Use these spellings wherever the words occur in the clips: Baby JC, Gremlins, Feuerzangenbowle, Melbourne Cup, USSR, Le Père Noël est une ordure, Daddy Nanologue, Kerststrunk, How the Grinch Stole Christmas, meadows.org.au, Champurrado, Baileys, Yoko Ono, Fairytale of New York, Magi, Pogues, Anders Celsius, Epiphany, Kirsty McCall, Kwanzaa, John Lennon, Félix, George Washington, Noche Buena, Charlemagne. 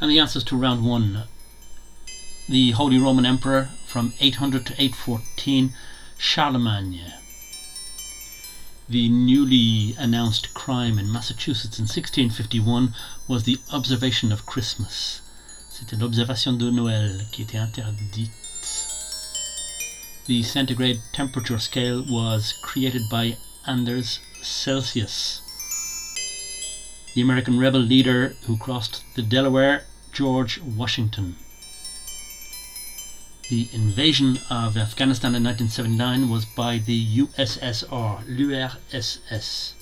and the answers to round one. The Holy Roman Emperor from 800 to 814, Charlemagne. The newly announced crime in Massachusetts in 1651 was the observation of Christmas. C'était l'observation de Noël qui était interdite. The centigrade temperature scale was created by Anders Celsius. The American rebel leader who crossed the Delaware, George Washington. The invasion of Afghanistan in 1979 was by the USSR, l'URSS.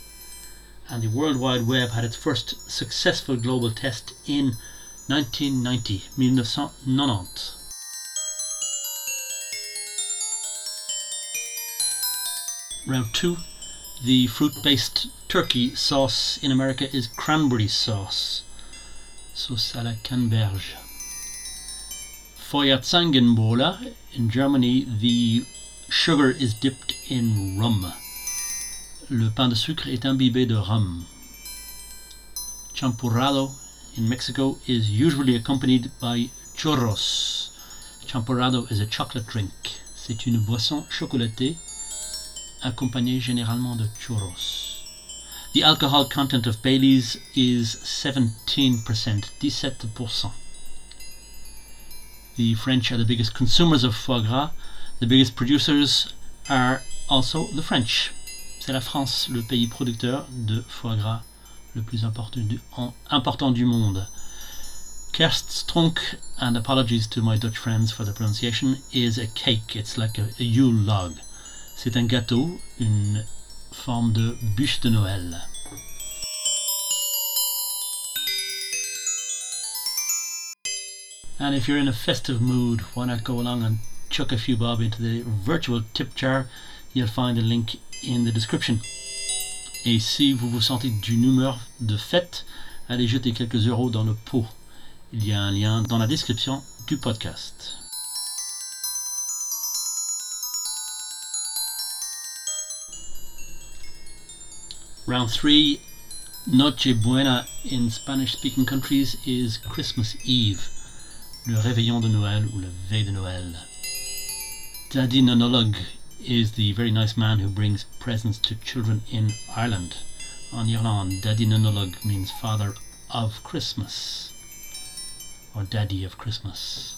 And the World Wide Web had its first successful global test in 1990. Round 2. The fruit-based turkey sauce in America is cranberry sauce. Sauce à la canneberge. Feuerzangenbowle. In Germany, the sugar is dipped in rum. Le pain de sucre est imbibé de rhum. Champurrado in Mexico is usually accompanied by churros. Champurrado is a chocolate drink. C'est une boisson chocolatée accompagnée généralement de churros. The alcohol content of Baileys is 17%, 17%. The French are the biggest consumers of foie gras. The biggest producers are also the French. C'est la France, le pays producteur de foie gras le plus important du monde. Kerststrunk, and apologies to my Dutch friends for the pronunciation, is a cake. It's like a Yule log. C'est un gâteau, une forme de bûche de Noël. And if you're in a festive mood, why not go along and chuck a few bob into the virtual tip jar? You'll find the link in the description. Et si vous vous sentez d'une humeur de fête, allez jeter quelques euros dans le pot. Il y a un lien dans la description du podcast. Round 3. Noche Buena in Spanish-speaking countries is Christmas Eve. Le réveillon de Noël ou la veille de Noël. Daddy Nanologue is the very nice man who brings presents to children in Ireland. On Ireland, Daddy Nanologue means father of Christmas or daddy of Christmas.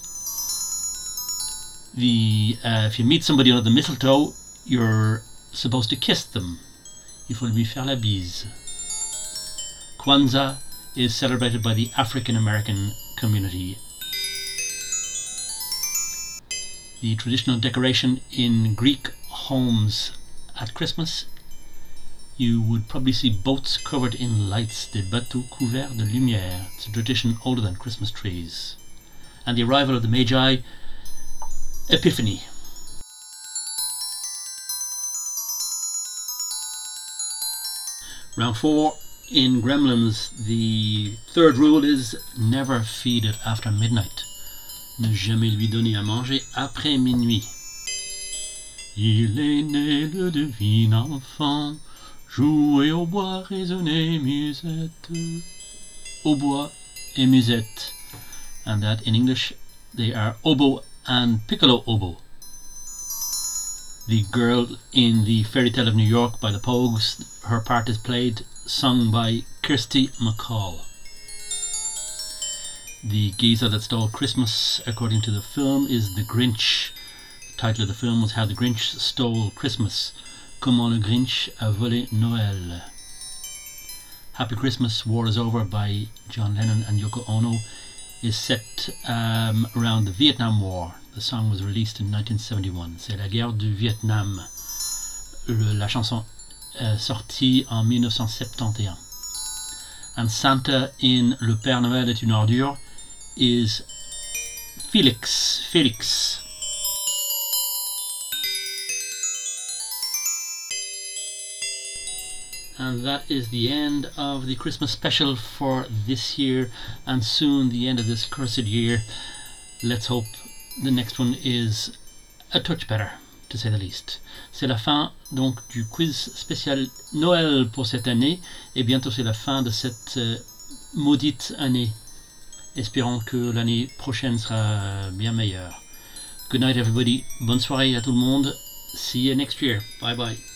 If you meet somebody under the mistletoe, you're supposed to kiss them. Il faut lui faire la bise. Kwanzaa is celebrated by the African American community. The traditional decoration in Greek homes at Christmas, you would probably see boats covered in lights, des bateaux couverts de lumière. It's a tradition older than Christmas trees. And the arrival of the Magi, Epiphany. Round 4. In Gremlins, the third rule is never feed it after midnight. Ne jamais lui donner à manger après minuit. Il est né le divin enfant, jouer au bois, raisonner, musette. Au bois et musette. And that in English they are oboe and piccolo oboe. The Girl in the Fairytale of New York by the Pogues, her part is played, sung by Kirsty McCall. The geezer that stole Christmas, according to the film, is The Grinch. The title of the film was How the Grinch Stole Christmas. Comment le Grinch a volé Noël. Happy Christmas, War is Over by John Lennon and Yoko Ono is set around the Vietnam War. The song was released in 1971. C'est la guerre du Vietnam. La chanson sortie en 1971. And Santa in Le Père Noël est une ordure is Félix. Félix. And that is the end of the Christmas special for this year, and soon the end of this cursed year. Let's hope the next one is a touch better, to say the least. C'est la fin donc du quiz spécial Noël pour cette année, et bientôt c'est la fin de cette maudite année. Espérons que l'année prochaine sera bien meilleure. Good night everybody. Bonne soirée à tout le monde. See you next year. Bye bye.